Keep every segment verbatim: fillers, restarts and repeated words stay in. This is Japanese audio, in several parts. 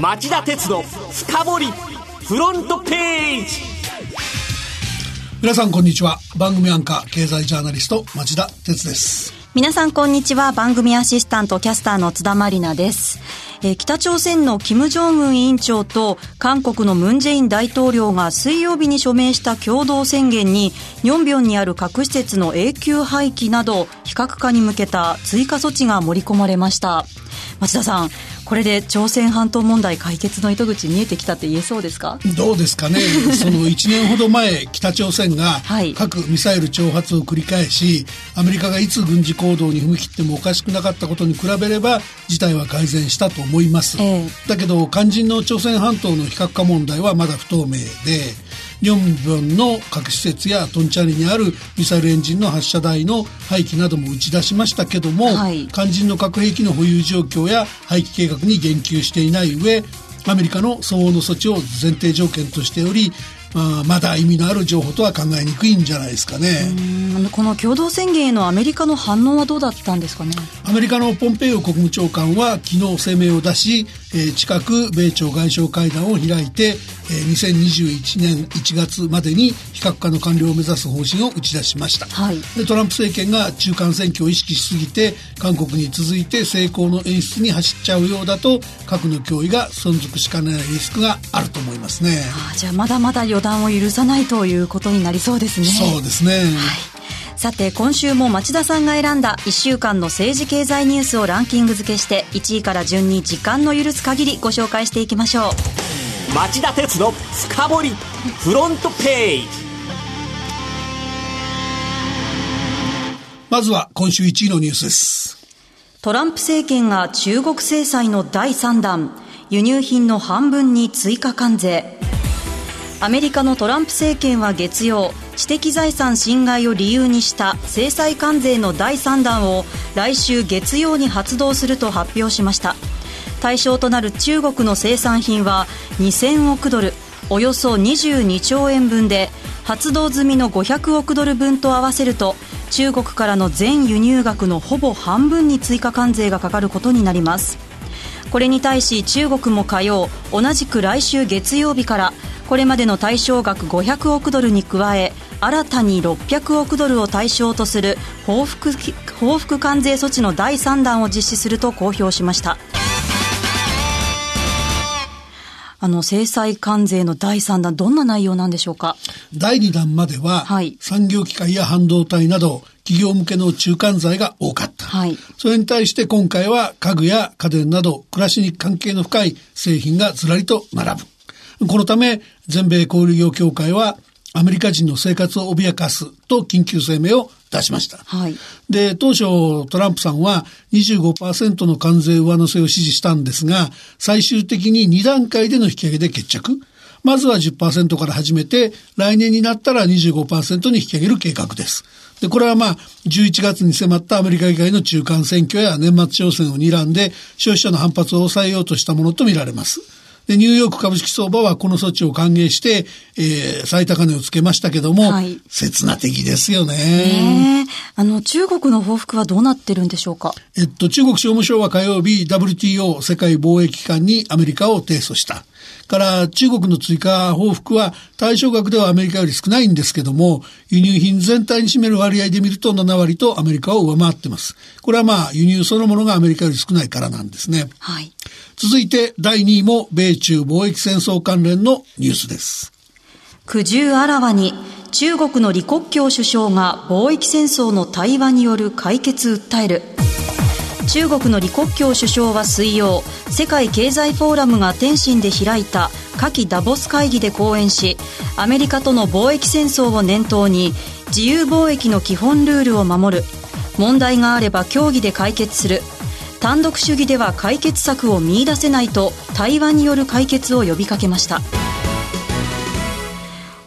町田鉄の深掘りフロントページ。皆さんこんにちは。番組アンカー経済ジャーナリスト町田鉄です。皆さんこんにちは。番組アシスタントキャスターの津田まりなです。えー、北朝鮮の金正恩委員長と韓国の文在寅大統領が水曜日に署名した共同宣言に、ニョンビョンにある核施設の永久廃棄など非核化に向けた追加措置が盛り込まれました。町田さん、これで朝鮮半島問題解決の糸口見えてきたって言えそうですか？どうですかね。そのいちねんほど前、北朝鮮が核ミサイル挑発を繰り返し、アメリカがいつ軍事行動に踏み切ってもおかしくなかったことに比べれば事態は改善したと思います、えー、だけど肝心の朝鮮半島の非核化問題はまだ不透明で、ニョンビョンの核施設やトンチャンリにあるミサイルエンジンの発射台の廃棄なども打ち出しましたけども、はい、肝心の核兵器の保有状況や廃棄計画に言及していない上、アメリカの相応の措置を前提条件としており、まあ、まだ意味のある情報とは考えにくいんじゃないですかね。うん、この共同宣言へのアメリカの反応はどうだったんですかね。アメリカのポンペイオ国務長官は昨日声明を出し、えー、近く米朝外相会談を開いて、えー、にせんにじゅういちねんいちがつまでに非核化の完了を目指す方針を打ち出しました、はい、でトランプ政権が中間選挙を意識しすぎて韓国に続いて成功の演出に走っちゃうようだと、核の脅威が存続しかねないリスクがあると思いますね。あ、じゃあまだまだ予断を許さないということになりそうですね。そうですね、はい。さて今週も町田さんが選んだいっしゅうかんの政治経済ニュースをランキング付けして、いちいから順に時間の許す限りご紹介していきましょう。町田鉄の深掘りフロントページ。まずは今週いちいのニュースです。トランプ政権が中国制裁のだいさんだん、輸入品の半分に追加関税。アメリカのトランプ政権は月曜、知的財産侵害を理由にした制裁関税のだいさんだんを来週月曜に発動すると発表しました。対象となる中国の生産品はにせんおくドル、およそにじゅうにちょうえん分で、発動済みのごひゃくおくドル分と合わせると中国からの全輸入額のほぼ半分に追加関税がかかることになります。これに対し中国も火曜、同じく来週月曜日からこれまでの対象額ごひゃくおくドルに加え、新たにろっぴゃくおくドルを対象とする報復、報復関税措置のだいさんだんを実施すると公表しました。あの制裁関税のだいさんだん、どんな内容なんでしょうか。だいにだんまでは、はい、産業機械や半導体など企業向けの中間剤が多かった、はい、それに対して今回は家具や家電など暮らしに関係の深い製品がずらりと並ぶ。このため全米小売業協会はアメリカ人の生活を脅かすと緊急声明を出しました、はい、で当初トランプさんは にじゅうごパーセント の関税上乗せを指示したんですが、最終的ににだんかいでの引き上げで決着。まずは じゅっパーセント から始めて来年になったら にじゅうごパーセント に引き上げる計画です。でこれはまあじゅういちがつに迫ったアメリカ議会の中間選挙や年末商戦を睨んで消費者の反発を抑えようとしたものとみられます。でニューヨーク株式相場はこの措置を歓迎して、えー、最高値をつけましたけども、はい、刹那的ですよ ね, ねあの中国の報復はどうなってるんでしょうか。えっと、中国商務省は火曜日 ダブリューティーオー 世界貿易機関にアメリカを提訴した。から中国の追加報復は対象額ではアメリカより少ないんですけども、輸入品全体に占める割合で見るとななわりとアメリカを上回ってます。これはまあ輸入そのものがアメリカより少ないからなんですね、はい。続いてだいにいも米中貿易戦争関連のニュースです。苦渋あらわに中国の李克強首相が貿易戦争の対話による解決訴える。中国の李克強首相は水曜、世界経済フォーラムが天津で開いた夏季ダボス会議で講演し、アメリカとの貿易戦争を念頭に自由貿易の基本ルールを守る、問題があれば協議で解決する、単独主義では解決策を見出せないと対話による解決を呼びかけました。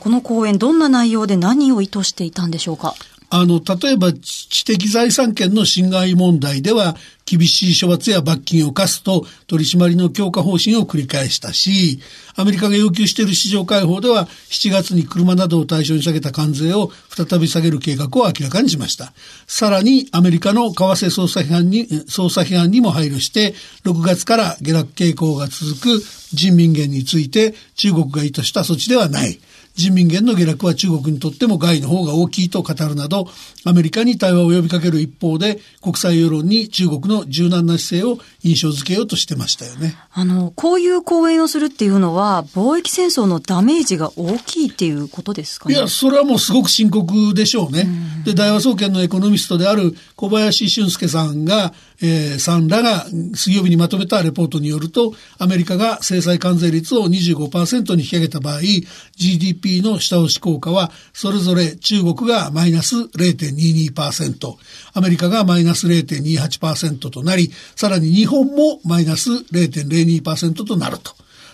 この講演、どんな内容で何を意図していたんでしょうか。あの例えば知的財産権の侵害問題では厳しい処罰や罰金を課すと取り締まりの強化方針を繰り返したし、アメリカが要求している市場開放ではしちがつに車などを対象に下げた関税を再び下げる計画を明らかにしました。さらにアメリカの為替操作批判に、操作批判にも配慮してろくがつから下落傾向が続く人民元について中国が意図した措置ではない。人民元の下落は中国にとっても害の方が大きいと語るなど、アメリカに対話を呼びかける一方で、国際世論に中国の柔軟な姿勢を印象づけようとしてましたよね。あの、こういう講演をするっていうのは、貿易戦争のダメージが大きいっていうことですかね。いや、それはもうすごく深刻でしょうね。うん、で、大和総研のエコノミストである小林俊介さんが、えー、さんらが水曜日にまとめたレポートによると、アメリカが制裁関税率を にじゅうごパーセント に引き上げた場合、ジーディーピー の下押し効果は、それぞれ中国がマイナス れいてんにじゅうにパーセント、アメリカがマイナス れいてんにじゅうはちパーセント となり、さらに日本もマイナス れいてんぜろにパーセント となると。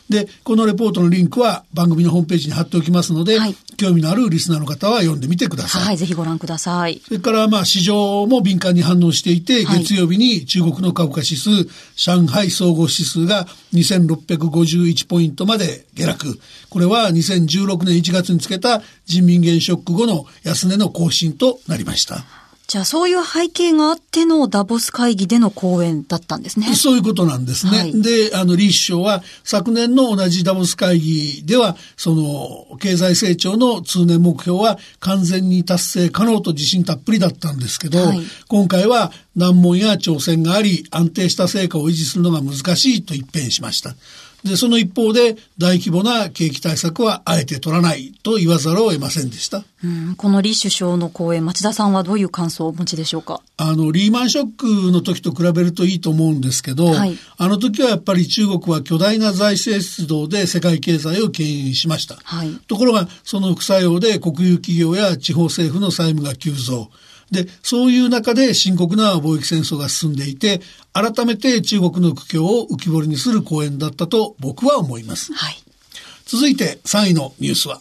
で、このレポートのリンクは番組のホームページに貼っておきますので、はい、興味のあるリスナーの方は読んでみてください。はい、ぜひご覧ください。それから、まあ、市場も敏感に反応していて、はい、月曜日に中国の株価指数、上海総合指数がにせんろっぴゃくごじゅういちポイントまで下落。これはにせんじゅうろくねんいちがつにつけた人民元ショック後の安値の更新となりました。じゃあそういう背景があってのダボス会議での講演だったんですね。そういうことなんですね。はい、で、あの、李首相は昨年の同じダボス会議では、その、経済成長の通年目標は完全に達成可能と自信たっぷりだったんですけど、はい、今回は難問や挑戦があり、安定した成果を維持するのが難しいと一変しました。で、その一方で大規模な景気対策はあえて取らないと言わざるを得ませんでした。うん、この李首相の講演、町田さんはどういう感想をお持ちでしょうか。あの、リーマンショックの時と比べるといいと思うんですけど、はい、あの時はやっぱり中国は巨大な財政出動で世界経済を牽引しました。はい、ところがその副作用で国有企業や地方政府の債務が急増。で、そういう中で深刻な貿易戦争が進んでいて、改めて中国の苦境を浮き彫りにする講演だったと僕は思います。はい、続いてさんいのニュースは、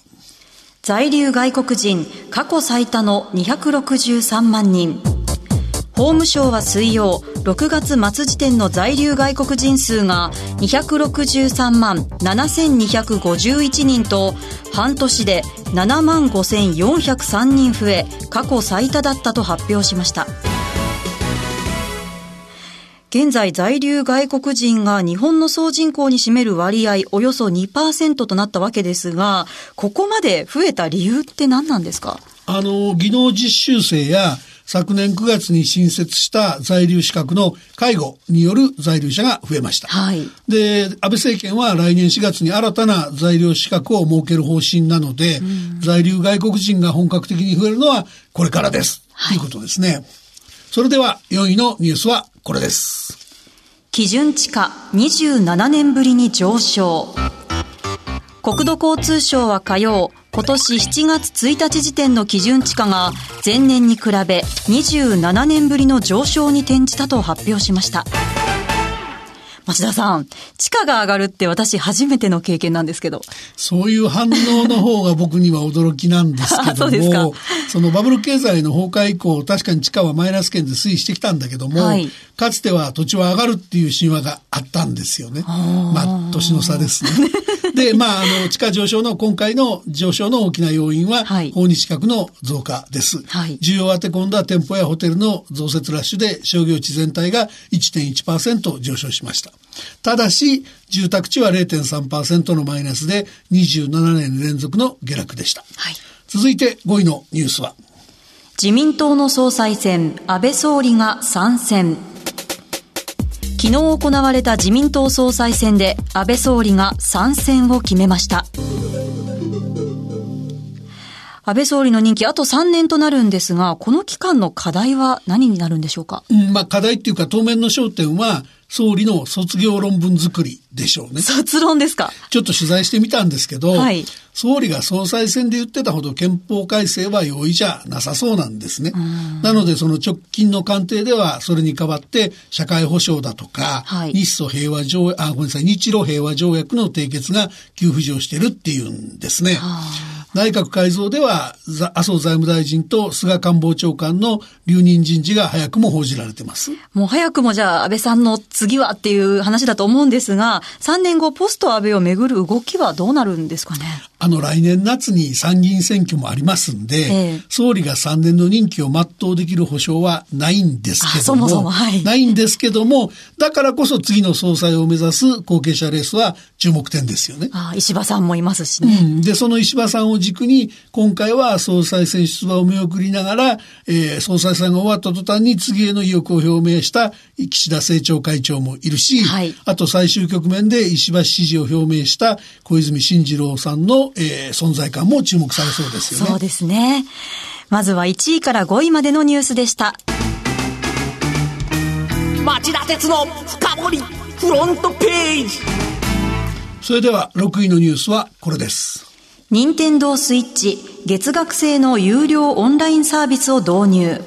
在留外国人過去最多のにひゃくろくじゅうさんまんにん。法務省は水曜、ろくがつ末時点の在留外国人数がにひゃくろくじゅうさんまんななせんにひゃくごじゅういちにんと、半年でななまんごせんよんひゃくさんにん増え、過去最多だったと発表しました。現在、在留外国人が日本の総人口に占める割合およそ にパーセント となったわけですが、ここまで増えた理由って何なんですか？あの、技能実習生や昨年くがつに新設した在留資格の介護による在留者が増えました。はい、で、安倍政権は来年しがつに新たな在留資格を設ける方針なので、うん、在留外国人が本格的に増えるのはこれからです。はい、ということですね。それではよんいのニュースはこれです。基準地価にじゅうななねんぶりに上昇。国土交通省は火曜、今年しちがつついたち時点の基準地価が前年に比べにじゅうななねんぶりの上昇に転じたと発表しました。町田さん、地価が上がるって私初めての経験なんですけど。そういう反応の方が僕には驚きなんですけども、そ, そのバブル経済の崩壊以降、確かに地価はマイナス圏で推移してきたんだけども、はい、かつては土地は上がるっていう神話があったんですよね。まあ、年の差ですね。で、まあ、あの、地価上昇の今回の上昇の大きな要因は、はい、訪日客の増加です。はい、需要を当て込んだ店舗やホテルの増設ラッシュで商業地全体が いちてんいちパーセント 上昇しました。ただし、住宅地は れいてんさんパーセント のマイナスでにじゅうななねん連続の下落でした。はい、続いてごいのニュースは、自民党の総裁選、安倍総理が参戦。昨日行われた自民党総裁選で安倍総理が参戦を決めました。安倍総理の任期あとさんねんとなるんですが、この期間の課題は何になるんでしょうか。うん、まあ、課題っていうか当面の焦点は総理の卒業論文作りでしょうね。卒論ですか。ちょっと取材してみたんですけど、はい、総理が総裁選で言ってたほど憲法改正は容易じゃなさそうなんですね。なので、その直近の官邸ではそれに代わって社会保障だとか、はい、日露平和条約、あ、ごめんなさい、日露平和条約の締結が急浮上しているっていうんですね。内閣改造では麻生財務大臣と菅官房長官の留任人事が早くも報じられてます。もう早くもじゃあ安倍さんの次はっていう話だと思うんですが、さんねんごポスト安倍をめぐる動きはどうなるんですかね。あの来年夏に参議院選挙もありますんで、ええ、総理がさんねんの任期を全うできる保証はないんですけども、そもそも、はい、ないんですけども、だからこそ次の総裁を目指す後継者レースは注目点ですよね。ああ、石破さんもいますしね、うん、でその石破さんを軸に今回は総裁選出馬を見送りながら、えー、総裁選が終わった途端に次への意欲を表明した岸田政調会長もいるし、はい、あと最終局面で石破支持を表明した小泉進次郎さんの、えー、存在感も注目されそうですよね。そうですね。まずはいちいからごいまでのニュースでした。町田鉄の深掘りフロントページ。それではろくいのニュースはこれです。 Nintendo Switch 月額制の有料オンラインサービスを導入。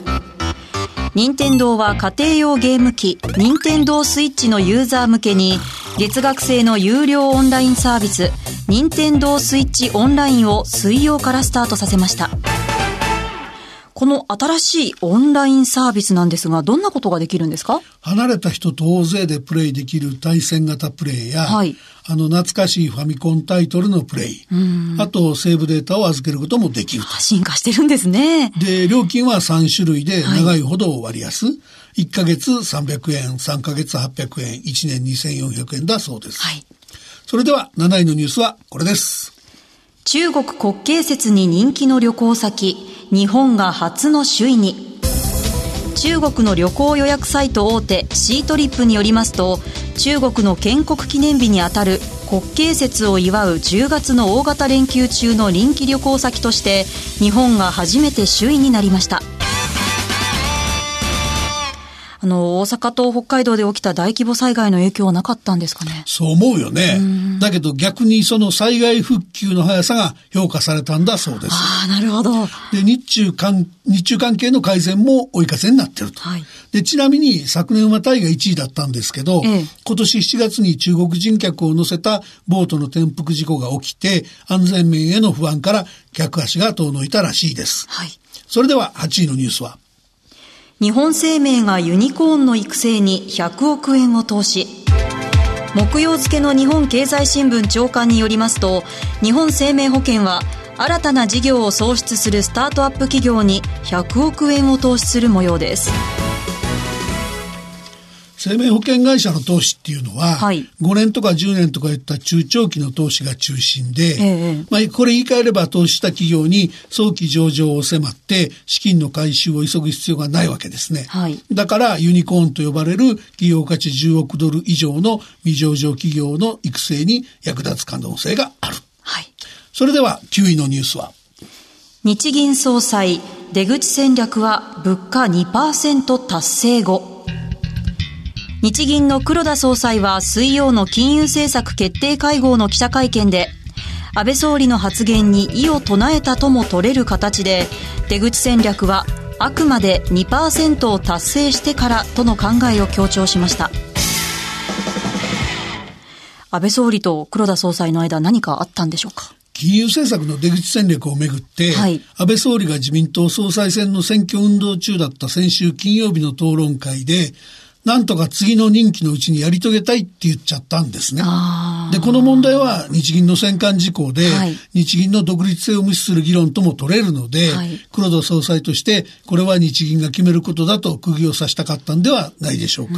任天堂は家庭用ゲーム機 Nintendo Switch のユーザー向けに月額制の有料オンラインサービス Nintendo Switch Online を水曜からスタートさせました。この新しいオンラインサービスなんですが、どんなことができるんですか？離れた人と大勢でプレイできる対戦型プレイや、はい、あの懐かしいファミコンタイトルのプレイ、あとセーブデータを預けることもできると。進化してるんですね。で、料金はさん種類で長いほど割安、はい、いっかげつさんびゃくえん、さんかげつはっぴゃくえん、いちねんにせんよんひゃくえんだそうです、はい、それではなないのニュースはこれです。中国国慶節に人気の旅行先、日本が初の首位に。中国の旅行予約サイト大手シートリップによりますと、中国の建国記念日にあたる国慶節を祝うじゅうがつの大型連休中の人気旅行先として日本が初めて首位になりました。あの大阪と北海道で起きた大規模災害の影響はなかったんですかね。そう思うよね。だけど逆にその災害復旧の速さが評価されたんだそうです。ああ、なるほど。で、日中関、日中関係の改善も追い風になってると、はい、でちなみに昨年はタイがいちいだったんですけど、ええ、今年しちがつに中国人客を乗せたボートの転覆事故が起きて安全面への不安から客足が遠のいたらしいです、はい、それでははちいのニュースは、日本生命がユニコーンの育成にひゃくおくえんを投資。木曜付の日本経済新聞朝刊によりますと、日本生命保険は新たな事業を創出するスタートアップ企業にひゃくおくえんを投資する模様です。生命保険会社の投資っていうのは、はい、ごねんとかじゅうねんとかいった中長期の投資が中心で、ええ、まあ、これ言い換えれば投資した企業に早期上場を迫って資金の回収を急ぐ必要がないわけですね、はい、だからユニコーンと呼ばれる企業価値じゅうおくドル以上の未上場企業の育成に役立つ可能性がある、はい、それではきゅういのニュースは、日銀総裁出口戦略は物価 にパーセント 達成後。日銀の黒田総裁は水曜の金融政策決定会合の記者会見で、安倍総理の発言に異を唱えたとも取れる形で、出口戦略はあくまで にパーセント を達成してからとの考えを強調しました。安倍総理と黒田総裁の間、何かあったんでしょうか。金融政策の出口戦略をめぐって、はい、安倍総理が自民党総裁選の選挙運動中だった先週金曜日の討論会で、なんとか次の任期のうちにやり遂げたいって言っちゃったんですね。で、この問題は日銀の選管事項で、はい、日銀の独立性を無視する議論とも取れるので、はい、黒田総裁としてこれは日銀が決めることだと釘を刺したかったんではないでしょうか。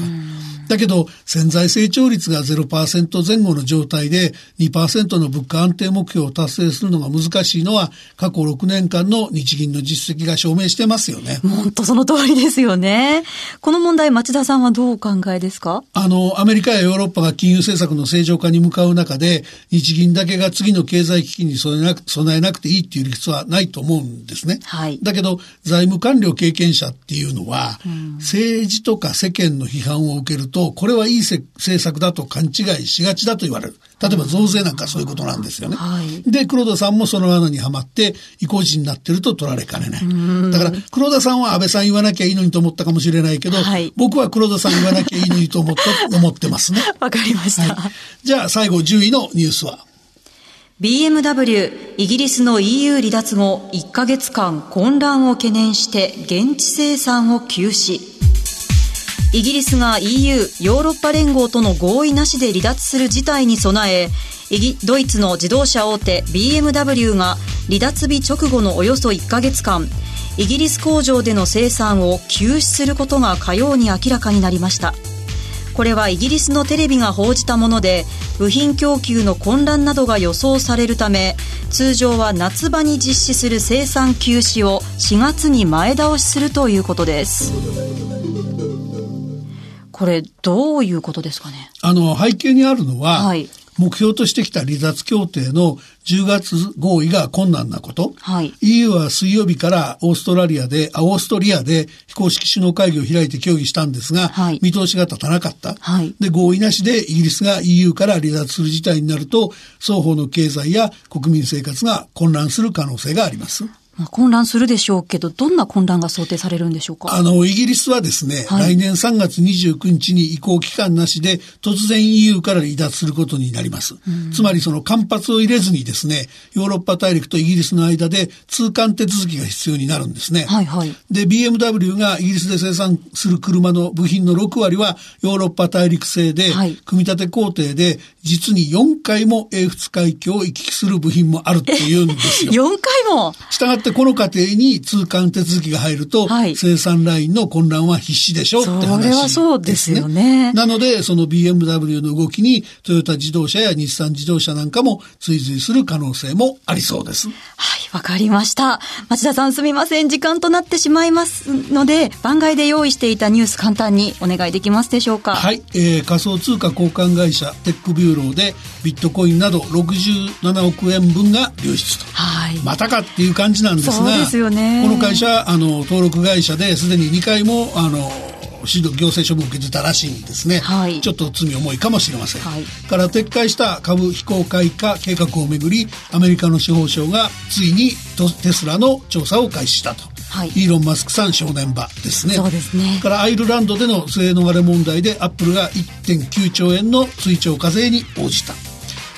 だけど潜在成長率が ゼロパーセント 前後の状態で にパーセント の物価安定目標を達成するのが難しいのは過去ろくねんかんの日銀の実績が証明してますよね。本当その通りですよね。この問題、町田さんはどうどうお考えですか？あのアメリカやヨーロッパが金融政策の正常化に向かう中で、日銀だけが次の経済危機に備えなく、備えなくていいっていう理屈はないと思うんですね、はい、だけど財務官僚経験者っていうのは、うん、政治とか世間の批判を受けるとこれはいい政策だと勘違いしがちだと言われる。例えば増税なんかそういうことなんですよね、うん、はい、で黒田さんもその穴にはまって意固地になってると取られかねない、うん、だから黒田さんは安倍さん言わなきゃいいのにと思ったかもしれないけど、はい、僕は黒田さん言わなきゃいいのにと思った思ってますね。わかりました、はい、じゃあ最後じゅういのニュースは、ビーエムダブリュー イギリスの イーユー 離脱後いっかげつかん混乱を懸念して現地生産を休止。イギリスが イーユー ヨーロッパ連合との合意なしで離脱する事態に備えドイツの自動車大手 ビーエムダブリュー が離脱日直後のおよそいっかげつかんイギリス工場での生産を休止することが火曜に明らかになりました。これはイギリスのテレビが報じたもので部品供給の混乱などが予想されるため通常は夏場に実施する生産休止をしがつに前倒しするということです。これどういうことですかね。あの背景にあるのは、はい、目標としてきた離脱協定のじゅうがつ合意が困難なこと、はい、イーユー は水曜日からオーストラリアであオーストリアで非公式首脳会議を開いて協議したんですが、はい、見通しが立たなかった、はい、で合意なしでイギリスが イーユー から離脱する事態になると双方の経済や国民生活が混乱する可能性があります。混乱するでしょうけど、どんな混乱が想定されるんでしょうか。あのイギリスはですね、はい、来年さんがつにじゅうくにちに移行期間なしで突然 イーユー から離脱することになります、うん、つまりその間髪を入れずにですねヨーロッパ大陸とイギリスの間で通関手続きが必要になるんですね、はいはい、で ビーエムダブリュー がイギリスで生産する車の部品のろくわりはヨーロッパ大陸製で、はい、組み立て工程で実によんかいも英仏海峡を行き来する部品もあるというんですよ。よんかいも。したがってこの過程に通関手続きが入ると、はい、生産ラインの混乱は必至でしょうって話ですね。それはそうですよね。なのでその ビーエムダブリュー の動きにトヨタ自動車や日産自動車なんかも追随する可能性もありそうです。はい、わかりました。町田さんすみません、時間となってしまいますので番外で用意していたニュース簡単にお願いできますでしょうか。はい、えー、仮想通貨交換会社テックビューローでビットコインなどろくじゅうななおくえんぶんが流出と、はい、またかっていう感じなんです。そうですよね。この会社あの登録会社ですでににかいもあの行政処分を受けてたらしいんですね、はい、ちょっと罪重いかもしれません、はい、から撤回した株非公開化計画をめぐりアメリカの司法省がついにテスラの調査を開始したと、はい、イーロン・マスクさん正念場ですね。そうですね。からアイルランドでの税逃れ問題でアップルが いってんきゅうちょうえんの追徴課税に応じた。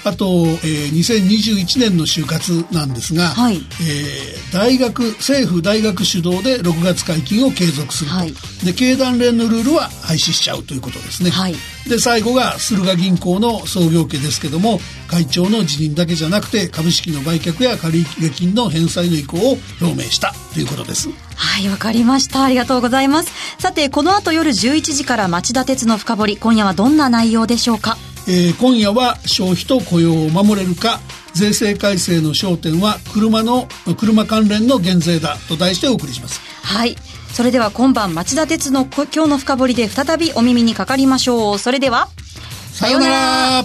あと、えー、にせんにじゅういちねんの就活なんですが、はい、えー、大学政府大学主導でろくがつ解禁を継続すると、はい、で経団連のルールは廃止しちゃうということですね、はい、で最後が駿河銀行の創業家ですけども会長の辞任だけじゃなくて株式の売却や借入金の返済の意向を表明したということです。はい、わかりました。ありがとうございます。さてこの後夜じゅういちじから町田鉄の深掘り、今夜はどんな内容でしょうか。えー、今夜は消費と雇用を守れるか、税制改正の焦点は車の車関連の減税だと題してお送りします。はい、それでは今晩町田鉄の今日の深掘りで再びお耳にかかりましょう。それではさようなら。